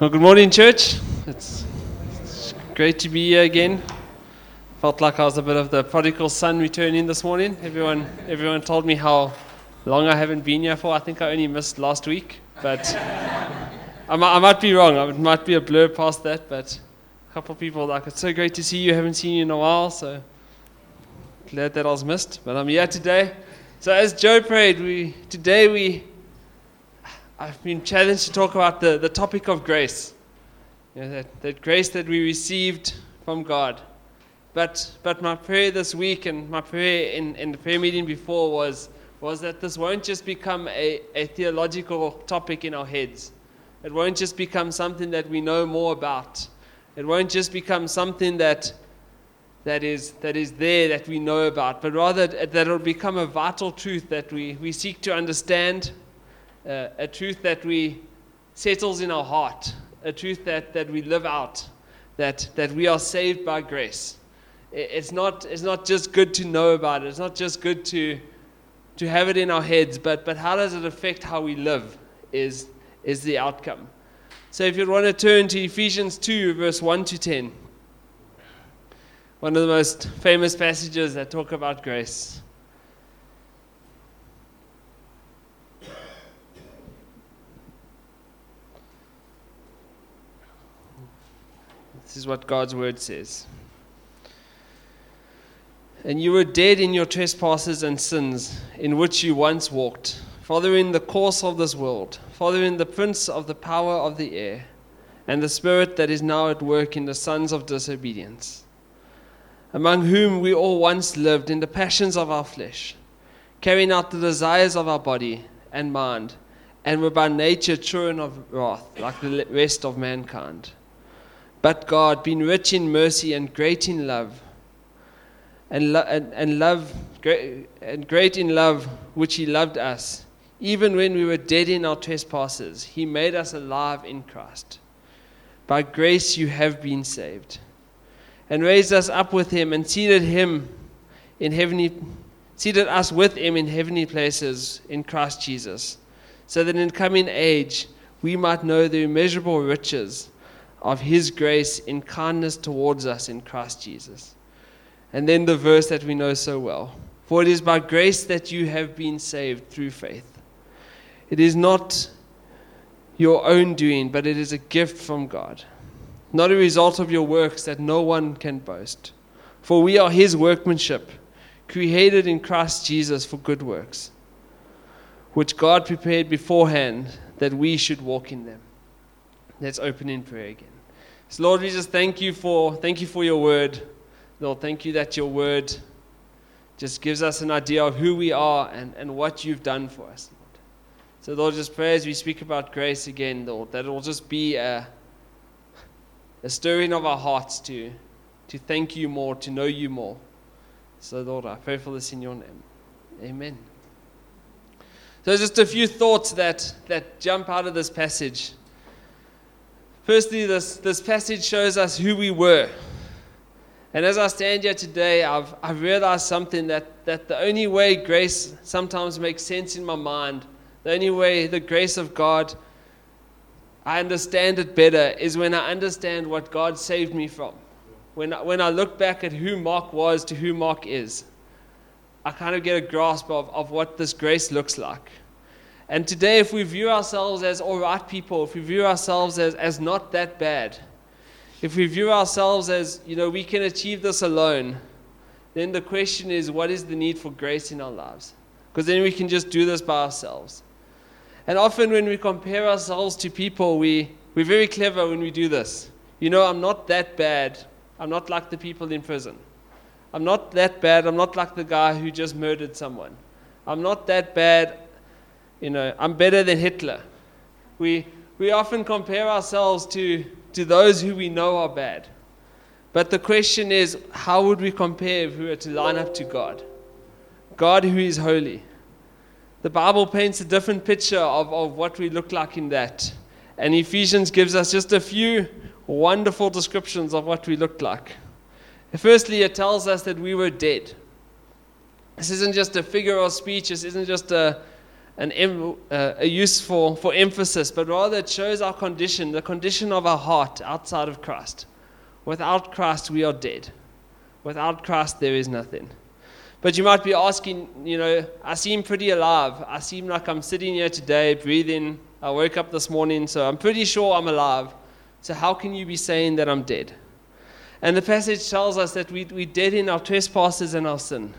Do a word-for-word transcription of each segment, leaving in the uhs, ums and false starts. Well, good morning, church. It's, it's great to be here again. Felt like I was a bit of the prodigal son returning this morning. Everyone, everyone told me how long I haven't been here for. I think I only missed last week, but I, might, I might be wrong. It might be a blur past that, but a couple of people like, it's so great to see you. Haven't seen you in a while, so glad that I was missed. But I'm here today. So as Joe prayed, we today we. I've been challenged to talk about the, the topic of grace, you know, that, that grace that we received from God. But but my prayer this week and my prayer in, in the prayer meeting before was was that this won't just become a, a theological topic in our heads. It won't just become something that we know more about. It won't just become something that that is that is there that we know about, but rather that it'll become a vital truth that we, we seek to understand. Uh, a truth that we settles in our heart, a truth that, that we live out, that that we are saved by grace. It, it's not it's not just good to know about it. It's not just good to to have it in our heads, but but how does it affect how we live is is the outcome. So if you want to turn to Ephesians two, verse one to ten, one of the most famous passages that talk about grace. This is what God's word says. And you were dead in your trespasses and sins, in which you once walked, following the course of this world, following the prince of the power of the air, and the spirit that is now at work in the sons of disobedience, among whom we all once lived in the passions of our flesh, carrying out the desires of our body and mind, and were by nature children of wrath, like the rest of mankind. But God, being rich in mercy and great in love, and, lo- and, and love, great, and great in love, which He loved us, even when we were dead in our trespasses, He made us alive in Christ. By grace you have been saved, and raised us up with Him, and seated Him in heavenly, seated us with Him in heavenly places in Christ Jesus, so that in coming age we might know the immeasurable riches of His grace in kindness towards us in Christ Jesus. And then the verse that we know so well. For it is by grace that you have been saved through faith. It is not your own doing, but it is a gift from God, not a result of your works that no one can boast. For we are His workmanship, created in Christ Jesus for good works, which God prepared beforehand that we should walk in them. Let's open in prayer again. So Lord, we just thank you for thank you for your word. Lord, thank you that your word just gives us an idea of who we are and, and what you've done for us, Lord. So Lord, just pray as we speak about grace again, Lord, that it will just be a, a stirring of our hearts to to thank you more, to know you more. So Lord, I pray for this in your name. Amen. So just a few thoughts that, that jump out of this passage. Firstly, this, this passage shows us who we were. And as I stand here today, I've, I've realized something, that, that the only way grace sometimes makes sense in my mind, the only way the grace of God, I understand it better, is when I understand what God saved me from. When, when I look back at who Mark was to who Mark is, I kind of get a grasp of, of what this grace looks like. And today, if we view ourselves as all right people, if we view ourselves as, as not that bad, if we view ourselves as, you know, we can achieve this alone, then the question is, what is the need for grace in our lives? Because then we can just do this by ourselves. And often when we compare ourselves to people, we, we're very clever when we do this. You know, I'm not that bad. I'm not like the people in prison. I'm not that bad. I'm not like the guy who just murdered someone. I'm not that bad. You know, I'm better than Hitler. We we often compare ourselves to, to those who we know are bad. But the question is, how would we compare if we were to line up to God? God who is holy. The Bible paints a different picture of, of what we look like in that. And Ephesians gives us just a few wonderful descriptions of what we looked like. Firstly, it tells us that we were dead. This isn't just a figure of speech. This isn't just a... an em- uh, a use for, for emphasis, but rather it shows our condition, the condition of our heart outside of Christ. Without Christ, we are dead. Without Christ, there is nothing. But you might be asking, you know, I seem pretty alive. I seem like I'm sitting here today, breathing. I woke up this morning, so I'm pretty sure I'm alive. So how can you be saying that I'm dead? And the passage tells us that we, we're dead in our trespasses and our sin.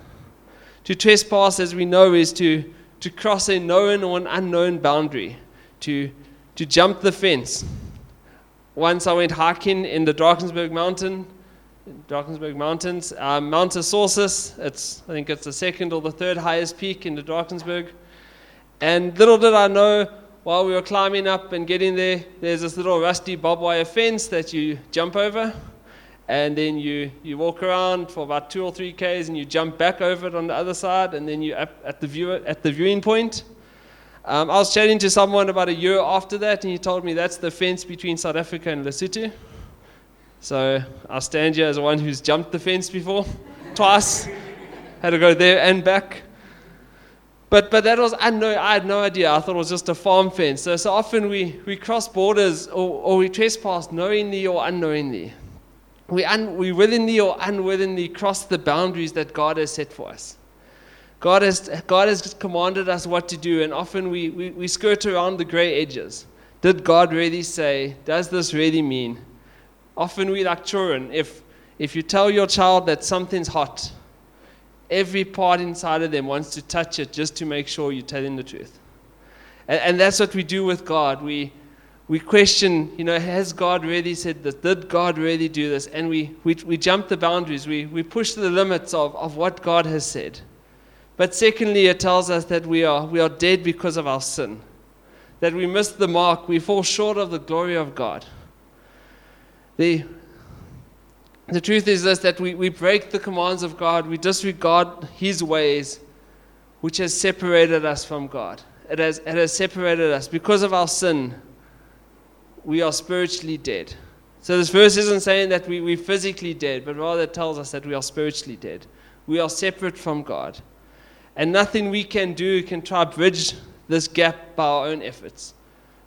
To trespass, as we know, is to, to cross a known or an unknown boundary, to, to jump the fence. Once I went hiking in the Drakensberg mountain, Drakensberg Mountains, um, Mount Asausis. It's I think it's the second or the third highest peak in the Drakensberg. And little did I know, while we were climbing up and getting there, there's this little rusty barbed wire fence that you jump over, and then you, you walk around for about two or three k's, and you jump back over it on the other side, and then you up at the view at the viewing point. Um, I was chatting to someone about a year after that, and he told me that's the fence between South Africa and Lesotho. So I stand here as one who's jumped the fence before, twice, had to go there and back. But but that was, I, know, I had no idea, I thought it was just a farm fence. So so often we, we cross borders or, or we trespass knowingly or unknowingly. We, un, we willingly or unwillingly cross the boundaries that God has set for us. God has God has commanded us what to do, and often we, we, we skirt around the grey edges. Did God really say? Does this really mean? Often we like children, if if you tell your child that something's hot, every part inside of them wants to touch it just to make sure you're telling the truth. And, and that's what we do with God. We we question, you know, has God really said this? Did God really do this? And we we, we jump the boundaries. We, we push the limits of, of what God has said. But secondly, it tells us that we are we are dead because of our sin. That we miss the mark. We fall short of the glory of God. The, the truth is this, that we, we break the commands of God, we disregard His ways, which has separated us from God. It has, it has separated us. Because of our sin, we are spiritually dead. So this verse isn't saying that we, we're physically dead, but rather it tells us that we are spiritually dead. We are separate from God. And nothing we can do can try to bridge this gap by our own efforts.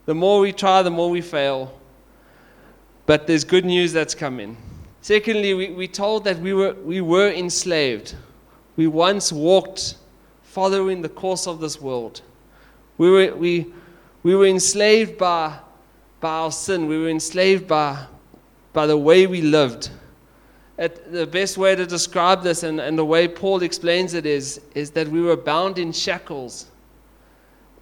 The more we try, the more we fail. But there's good news that's coming. Secondly, we, we told that we were we were enslaved. We once walked following the course of this world. We were we we were enslaved by by our sin. We were enslaved by by the way we lived. At the best way to describe this, and, and the way Paul explains it is, is that we were bound in shackles.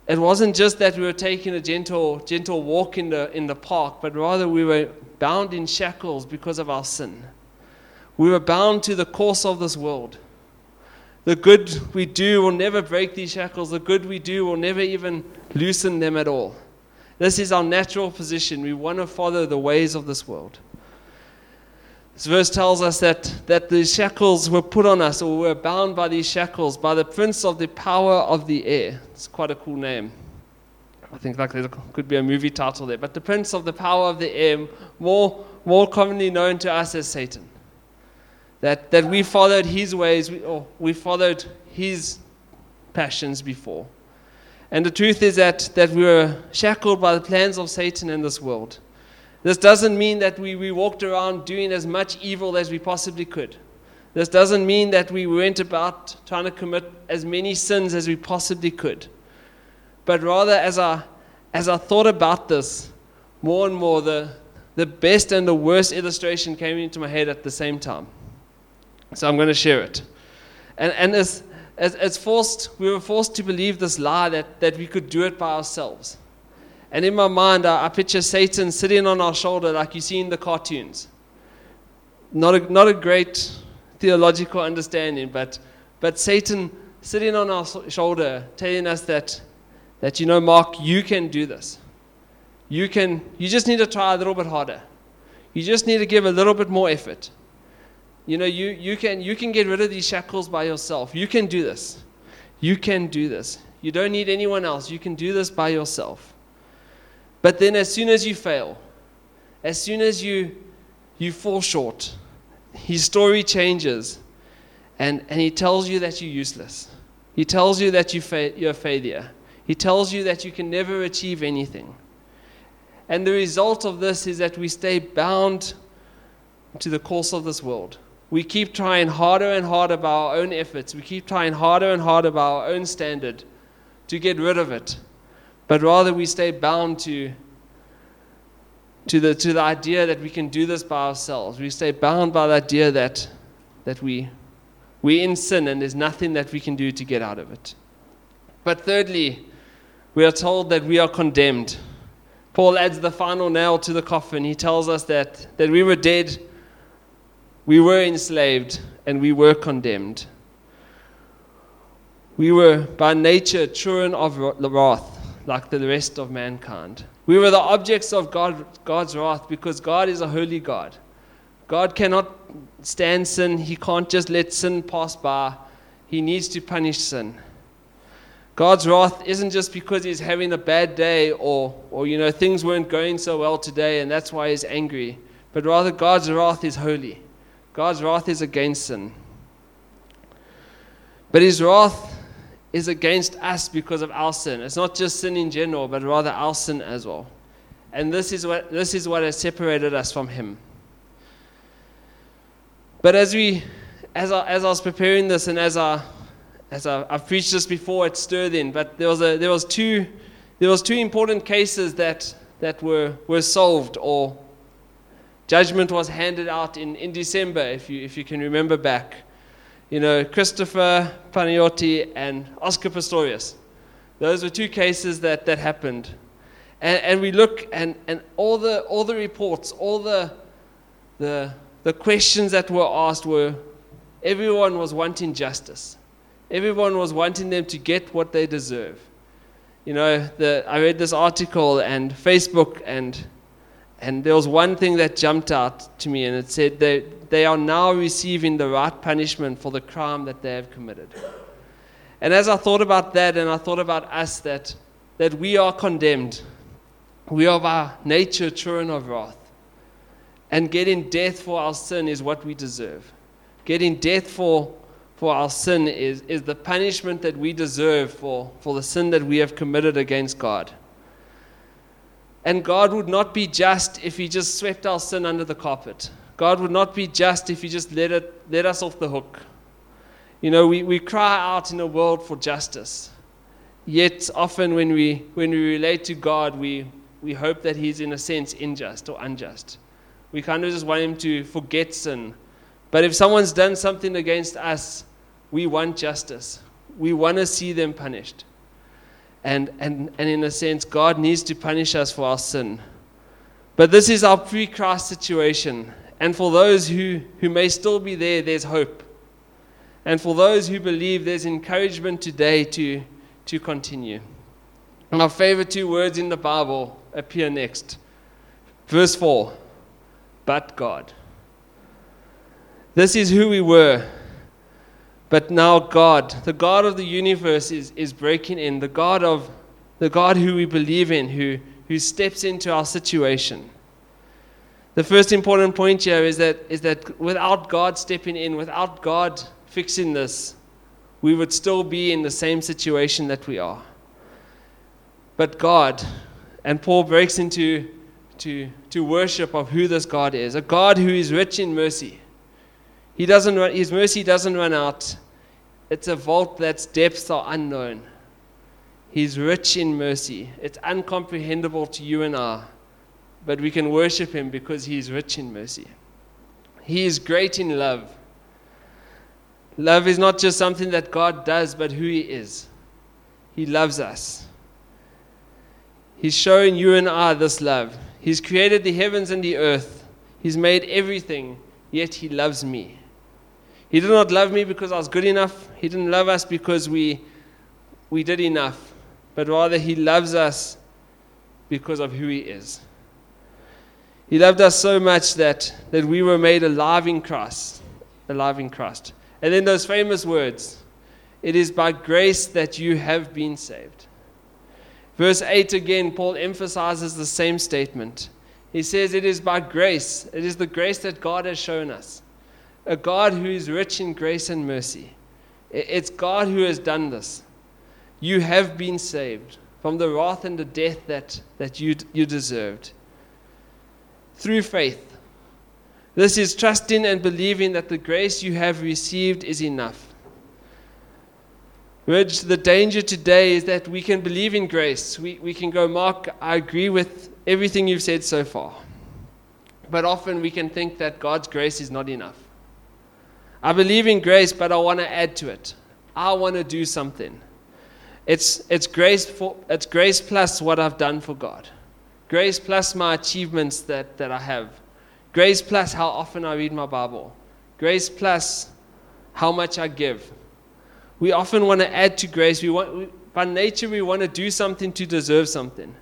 It wasn't just that we were taking a gentle, gentle walk in the in the park, but rather we were bound in shackles because of our sin. We were bound to the course of this world. The good we do will never break these shackles. The good we do will never even loosen them at all. This is our natural position. We want to follow the ways of this world. This verse tells us that, that the shackles were put on us, or we were bound by these shackles, by the prince of the power of the air. It's quite a cool name. I think like there could be a movie title there. But the prince of the power of the air, more more commonly known to us as Satan. That that we followed his ways, we, or we followed his passions before. And the truth is that, that we were shackled by the plans of Satan in this world. This doesn't mean that we, we walked around doing as much evil as we possibly could. This doesn't mean that we went about trying to commit as many sins as we possibly could. But rather, as I, as I thought about this, more and more, the, the best and the worst illustration came into my head at the same time. So I'm going to share it. And, and as, as, as forced, we were forced to believe this lie that, that we could do it by ourselves. And in my mind, I, I picture Satan sitting on our shoulder like you see in the cartoons. Not a, not a great theological understanding, but but Satan sitting on our so- shoulder telling us that, that, you know, Mark, you can do this. You can. You just need to try a little bit harder. You just need to give a little bit more effort. You know, you, you can you can get rid of these shackles by yourself. You can do this. You can do this. You don't need anyone else. You can do this by yourself. But then as soon as you fail, as soon as you you fall short, his story changes, and, and he tells you that you're useless. He tells you that you fa- you're a failure. He tells you that you can never achieve anything. And the result of this is that we stay bound to the course of this world. We keep trying harder and harder by our own efforts. We keep trying harder and harder by our own standard to get rid of it. But rather we stay bound to to the to the idea that we can do this by ourselves. We stay bound by the idea that that we we're in sin and there's nothing that we can do to get out of it. But thirdly, we are told that we are condemned. Paul adds the final nail to the coffin. He tells us that, that we were dead, we were enslaved, and we were condemned. We were by nature children of wrath, like the rest of mankind. We were the objects of God, God's wrath, because God is a holy God. God cannot stand sin. He can't just let sin pass by. He needs to punish sin. God's wrath isn't just because he's having a bad day or, or you know, things weren't going so well today and that's why he's angry. But rather, God's wrath is holy. God's wrath is against sin. But his wrath is against us because of our sin. It's not just sin in general, but rather our sin as well. And this is what this is what has separated us from him. But as we, as I, as I was preparing this, and as I, as I, I've preached this before at Stirred In, but there was a, there was two, there was two important cases that that were were solved, or judgment was handed out in, in December, if you if you can remember back, you know, Christopher Paniotti and Oscar Pistorius. Those were two cases that, that happened, and and we look and and all the all the reports, all the the. The questions that were asked were, everyone was wanting justice. Everyone was wanting them to get what they deserve. You know, the, I read this article and Facebook, and and there was one thing that jumped out to me, and it said they they are now receiving the right punishment for the crime that they have committed. And as I thought about that, and I thought about us, that that we are condemned. We are by nature children of wrath. And getting death for our sin is what we deserve. Getting death for for our sin is, is the punishment that we deserve for, for the sin that we have committed against God. And God would not be just if he just swept our sin under the carpet. God would not be just if he just let it let us off the hook. You know, we, we cry out in the world for justice. Yet often when we when we relate to God, we, we hope that he's in a sense unjust or unjust. We kind of just want him to forget sin. But if someone's done something against us, we want justice. We want to see them punished. And and and in a sense, God needs to punish us for our sin. But this is our pre-Christ situation. And for those who, who may still be there, there's hope. And for those who believe, there's encouragement today to, to continue. And our favorite two words in the Bible appear next. Verse four. But God. This is who we were. But now God, the God of the universe, is, is breaking in. The God of the God who we believe in, who, who steps into our situation. The first important point here is that is that without God stepping in, without God fixing this, we would still be in the same situation that we are. But God, and Paul breaks into To, to worship of who this God is, a God who is rich in mercy. He doesn't run, his mercy doesn't run out. It's a vault that's depths are unknown. He's rich in mercy. It's incomprehensible to you and I, but we can worship him because he is rich in mercy. He is great in love. Love is not just something that God does, but who he is. He loves us. He's showing you and I this love. He's created the heavens and the earth. He's made everything, yet he loves me. He did not love me because I was good enough. He didn't love us because we we did enough. But rather, he loves us because of who he is. He loved us so much that, that we were made alive in Christ. Alive in Christ. And then those famous words, it is by grace that you have been saved. Verse eight again, Paul emphasizes the same statement. He says it is by grace. It is the grace that God has shown us. A God who is rich in grace and mercy. It's God who has done this. you have been saved from the wrath and the death that, that you, you deserved. Through faith. This is trusting and believing that the grace you have received is enough. Ridge, the danger today is that we can believe in grace. We we can go, Mark, I agree with everything you've said so far. But often we can think that God's grace is not enough. I believe in grace, but I want to add to it. I want to do something. It's it's grace for it's grace plus what I've done for God. Grace plus my achievements that, that I have. Grace plus how often I read my Bible. Grace plus how much I give. We often want to add to grace. We want, we, by nature, we want to do something to deserve something.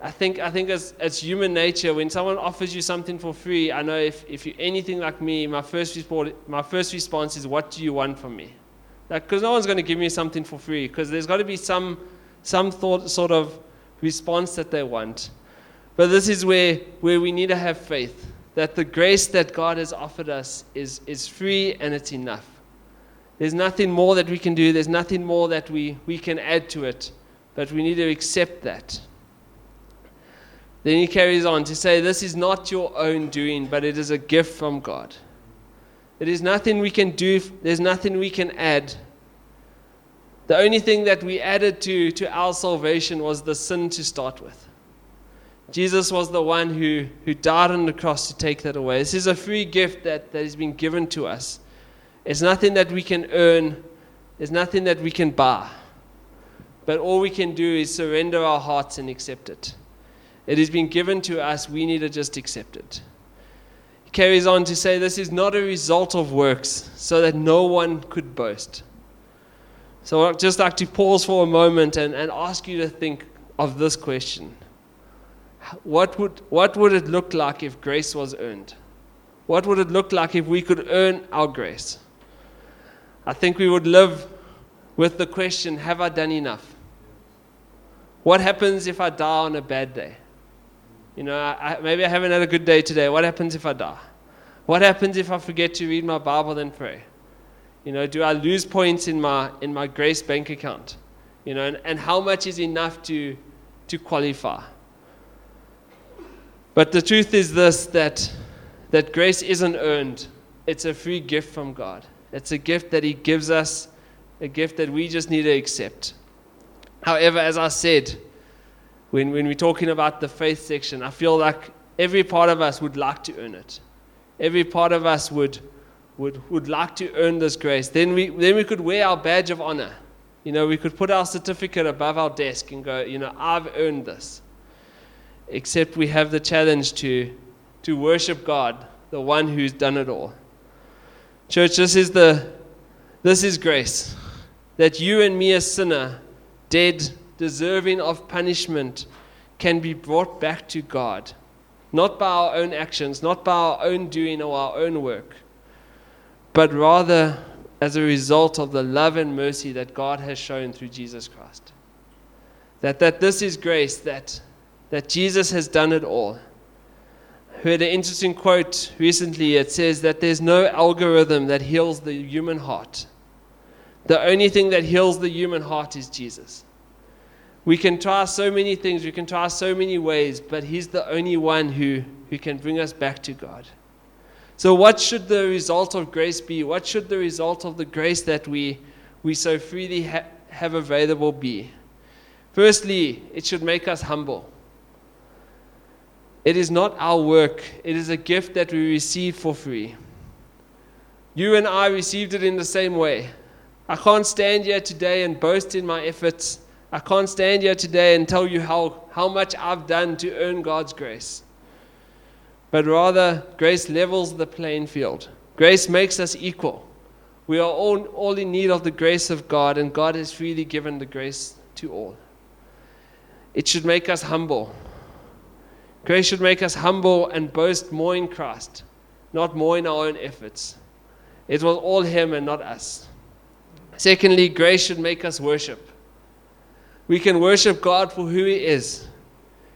I think I think it's, it's human nature. When someone offers you something for free, I know if, if you're anything like me, my first response my first response is, "What do you want from me?" Like, because no one's going to give me something for free. Because there's got to be some some thought, sort of response that they want. But this is where where we need to have faith that the grace that God has offered us is is free and it's enough. There's nothing more that we can do. There's nothing more that we, we can add to it. But we need to accept that. Then he carries on to say, this is not your own doing, but it is a gift from God. It is nothing we can do. There's nothing we can add. The only thing that we added to, to our salvation was the sin to start with. Jesus was the one who, who died on the cross to take that away. This is a free gift that, that has been given to us. It's nothing that we can earn. There's nothing that we can buy. But all we can do is surrender our hearts and accept it. It has been given to us. We need to just accept it. He carries on to say this is not a result of works, so that no one could boast. So I'd just like to pause for a moment and, and ask you to think of this question. What would, what would it look like if grace was earned? What would it look like if we could earn our grace? I think we would live with the question, have I done enough? What happens if I die on a bad day? You know, I, I, maybe I haven't had a good day today. What happens if I die? What happens if I forget to read my Bible and pray? You know, do I lose points in my in my grace bank account? You know, and, and how much is enough to to qualify? But the truth is this, that that grace isn't earned. It's a free gift from God. It's a gift that he gives us, a gift that we just need to accept. However, as I said, when, when we're talking about the faith section, I feel like every part of us would like to earn it. Every part of us would would would like to earn this grace. Then we then we could wear our badge of honor. You know, we could put our certificate above our desk and go, you know, I've earned this. Except we have the challenge to to worship God, the one who's done it all. Church, this is the this is grace. That you and me, a sinner, dead, deserving of punishment, can be brought back to God. Not by our own actions, not by our own doing or our own work, but rather as a result of the love and mercy that God has shown through Jesus Christ. That that this is grace, that that Jesus has done it all. I heard an interesting quote recently. It says that there's no algorithm that heals the human heart. The only thing that heals the human heart is Jesus. We can try so many things, we can try so many ways, but he's the only one who, who can bring us back to God. So what should the result of grace be? What should the result of the grace that we, we so freely ha- have available be? Firstly, it should make us humble. It is not our work. It is a gift that we receive for free. You and I received it in the same way. I can't stand here today and boast in my efforts. I can't stand here today and tell you how, how much I've done to earn God's grace. But rather, grace levels the playing field. Grace makes us equal. We are all, all in need of the grace of God, and God has freely given the grace to all. It should make us humble. Grace should make us humble and boast more in Christ, not more in our own efforts. It was all him and not us. Secondly, grace should make us worship. We can worship God for who he is.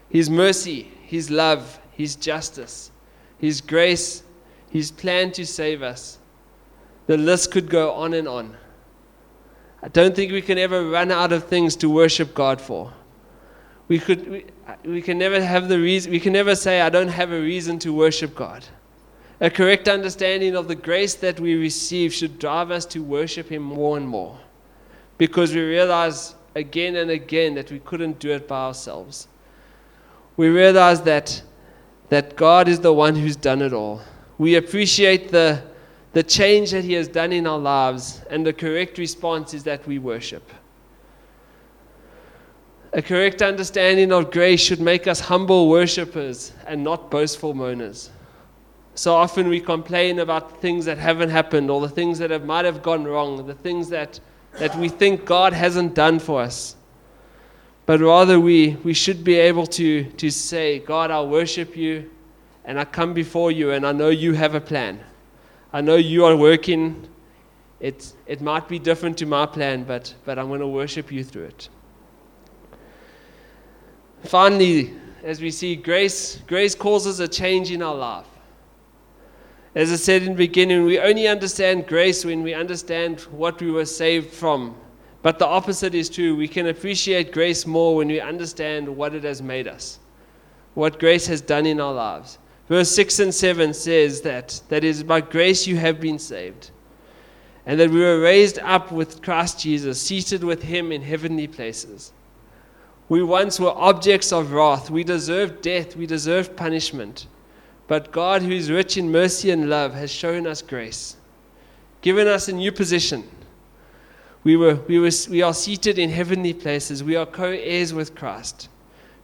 His mercy, his love, his justice, his grace, his plan to save us. The list could go on and on. I don't think we can ever run out of things to worship God for. We could, we, we can never have the reason. We can never say, I don't have a reason to worship God. A correct understanding of the grace that we receive should drive us to worship Him more and more, because we realize again and again that we couldn't do it by ourselves. We realize that that God is the one who's done it all. We appreciate the the change that He has done in our lives, and the correct response is that we worship. A correct understanding of grace should make us humble worshipers and not boastful moaners. So often we complain about things that haven't happened, or the things that have, might have gone wrong, the things that, that we think God hasn't done for us. But rather we, we should be able to, to say, God, I worship you, and I come before you, and I know you have a plan. I know you are working. It, it might be different to my plan, but, but I'm going to worship you through it. Finally, as we see, grace grace causes a change in our life. As I said in the beginning, we only understand grace when we understand what we were saved from. But the opposite is true. We can appreciate grace more when we understand what it has made us, what grace has done in our lives. Verse six and seven says that, that it is by grace you have been saved, and that we were raised up with Christ Jesus, seated with Him in heavenly places. We once were objects of wrath. We deserved death. We deserved punishment. But God, who is rich in mercy and love, has shown us grace, given us a new position. We were, we were, we are seated in heavenly places. We are co-heirs with Christ.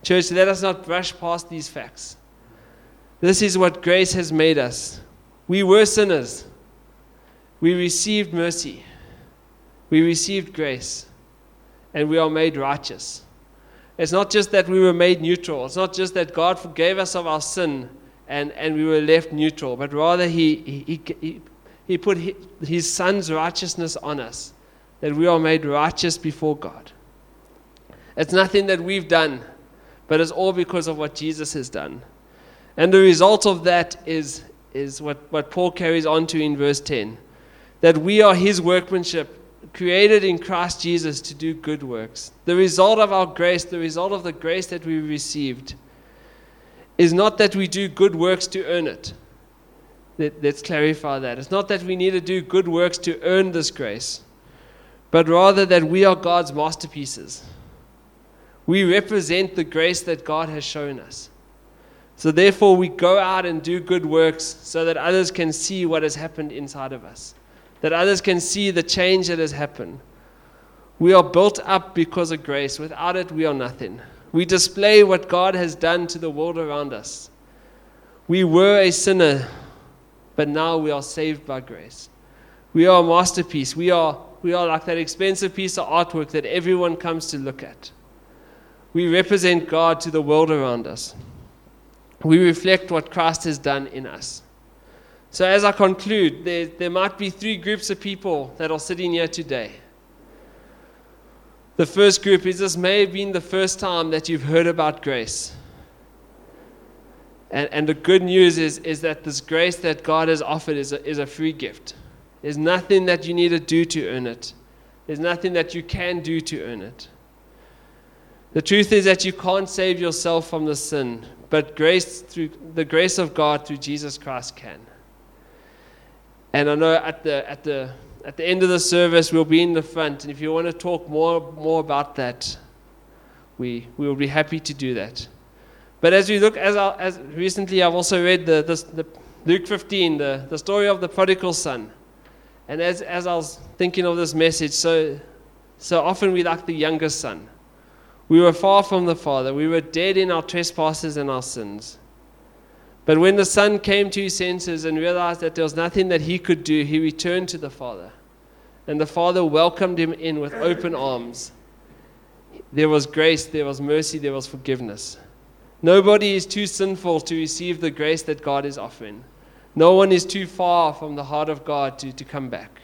Church, let us not brush past these facts. This is what grace has made us. We were sinners. We received mercy. We received grace. And we are made righteous. It's not just that we were made neutral. It's not just that God forgave us of our sin and, and we were left neutral. But rather he, he, he, he put His Son's righteousness on us, that we are made righteous before God. It's nothing that we've done, but it's all because of what Jesus has done. And the result of that is, is what, what Paul carries on to in verse ten, that we are His workmanship, created in Christ Jesus to do good works. The result of our grace, the result of the grace that we received, is not that we do good works to earn it. Let, let's clarify that. It's not that we need to do good works to earn this grace, but rather that we are God's masterpieces. We represent the grace that God has shown us. So therefore we go out and do good works so that others can see what has happened inside of us, that others can see the change that has happened. We are built up because of grace. Without it, we are nothing. We display what God has done to the world around us. We were a sinner, but now we are saved by grace. We are a masterpiece. We are, we are like that expensive piece of artwork that everyone comes to look at. We represent God to the world around us. We reflect what Christ has done in us. So as I conclude, there, there might be three groups of people that are sitting here today. The first group is, this may have been the first time that you've heard about grace. And, and the good news is, is that this grace that God has offered is a, is a free gift. There's nothing that you need to do to earn it. There's nothing that you can do to earn it. The truth is that you can't save yourself from the sin, but grace through the grace of God through Jesus Christ can. And I know at the at the at the end of the service we'll be in the front, and if you want to talk more more about that, we we will be happy to do that. But as we look, as I, as recently I've also read the, the, the Luke fifteen, the, the story of the prodigal son, and as as I was thinking of this message, so so often we like the younger son. We were far from the Father. We were dead in our trespasses and our sins. But when the son came to his senses and realized that there was nothing that he could do, he returned to the Father. And the Father welcomed him in with open arms. There was grace, there was mercy, there was forgiveness. Nobody is too sinful to receive the grace that God is offering. No one is too far from the heart of God to, to come back.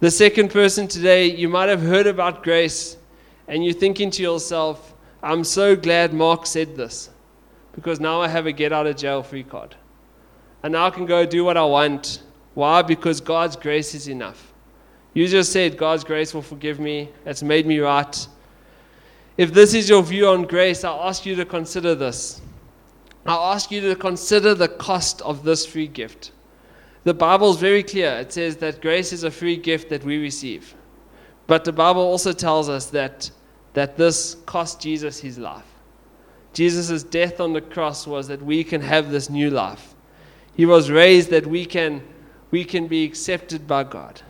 The second person today, you might have heard about grace, and you're thinking to yourself, I'm so glad Mark said this, because now I have a get out of jail free card. And now I can go do what I want. Why? Because God's grace is enough. You just said, God's grace will forgive me. It's made me right. If this is your view on grace, I ask you to consider this. I ask you to consider the cost of this free gift. The Bible is very clear. It says that grace is a free gift that we receive. But the Bible also tells us that, that this cost Jesus his life. Jesus' death on the cross was that we can have this new life. He was raised that we can, we can be accepted by God.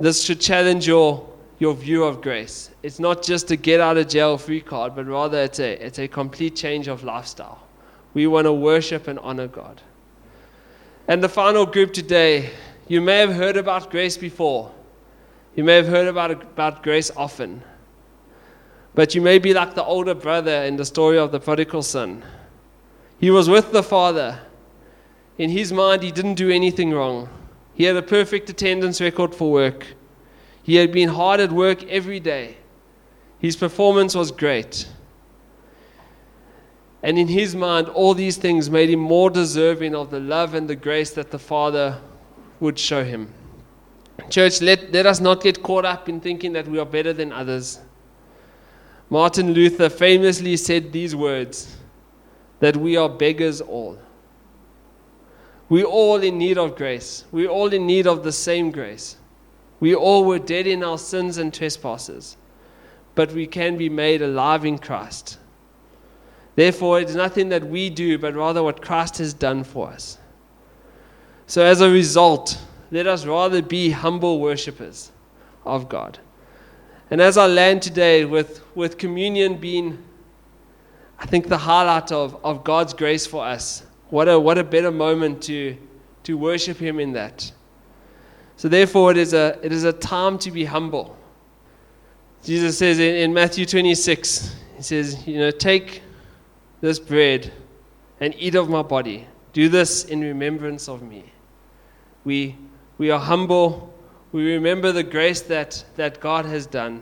This should challenge your, your view of grace. It's not just a get-out-of-jail-free card, but rather it's a, it's a complete change of lifestyle. We want to worship and honor God. And the final group today, you may have heard about grace before. You may have heard about, about grace often. But you may be like the older brother in the story of the prodigal son. He was with the father. In his mind, he didn't do anything wrong. He had a perfect attendance record for work. He had been hard at work every day. His performance was great. And in his mind, all these things made him more deserving of the love and the grace that the Father would show him. Church, let, let us not get caught up in thinking that we are better than others. Martin Luther famously said these words, that we are beggars all. We're all in need of grace. We're all in need of the same grace. We all were dead in our sins and trespasses, but we can be made alive in Christ. Therefore, it's nothing that we do, but rather what Christ has done for us. So as a result, let us rather be humble worshipers of God. And as I land today with, with communion being, I think, the highlight of, of God's grace for us, what a what a better moment to to worship him in that. So therefore it is a it is a time to be humble. Jesus says in, in Matthew twenty-six, he says, you know, take this bread and eat of my body. Do this in remembrance of me. We we are humble, we remember the grace that, that God has done.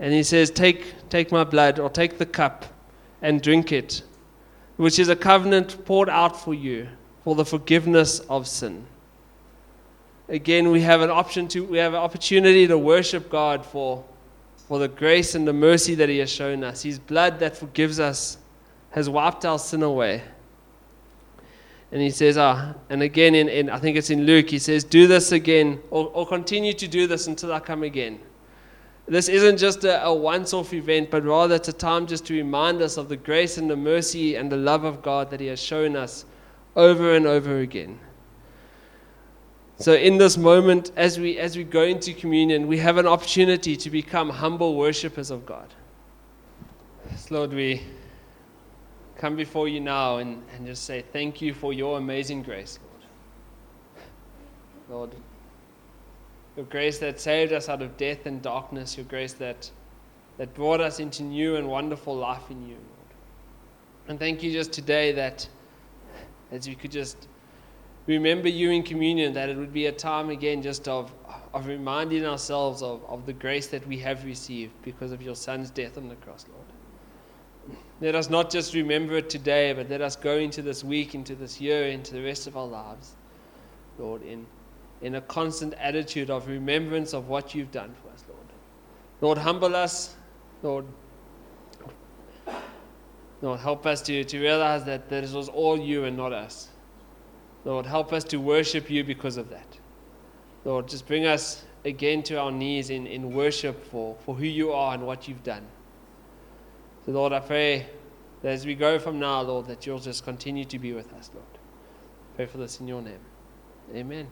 And he says, Take take my blood or take the cup and drink it, which is a covenant poured out for you for the forgiveness of sin. Again, we have an option to, we have an opportunity to worship God for, for the grace and the mercy that he has shown us. His blood that forgives us has wiped our sin away. And he says, ah, and again, in, in I think it's in Luke, he says, do this again, or, or continue to do this until I come again. This isn't just a, a once-off event, but rather it's a time just to remind us of the grace and the mercy and the love of God that he has shown us over and over again. So in this moment, as we as we go into communion, we have an opportunity to become humble worshipers of God. So Lord, we come before you now and, and just say thank you for your amazing grace, Lord. Lord, your grace that saved us out of death and darkness, your grace that, that brought us into new and wonderful life in you, Lord. And thank you just today that as we could just remember you in communion, that it would be a time again just of, of reminding ourselves of, of the grace that we have received because of your Son's death on the cross, Lord. Let us not just remember it today, but let us go into this week, into this year, into the rest of our lives, Lord, in in a constant attitude of remembrance of what you've done for us, Lord. Lord, humble us. Lord, Lord, help us to, to realize that this was all you and not us. Lord, help us to worship you because of that. Lord, just bring us again to our knees in, in worship for, for who you are and what you've done. So, Lord, I pray that as we go from now, Lord, that you'll just continue to be with us, Lord. I pray for this in your name. Amen.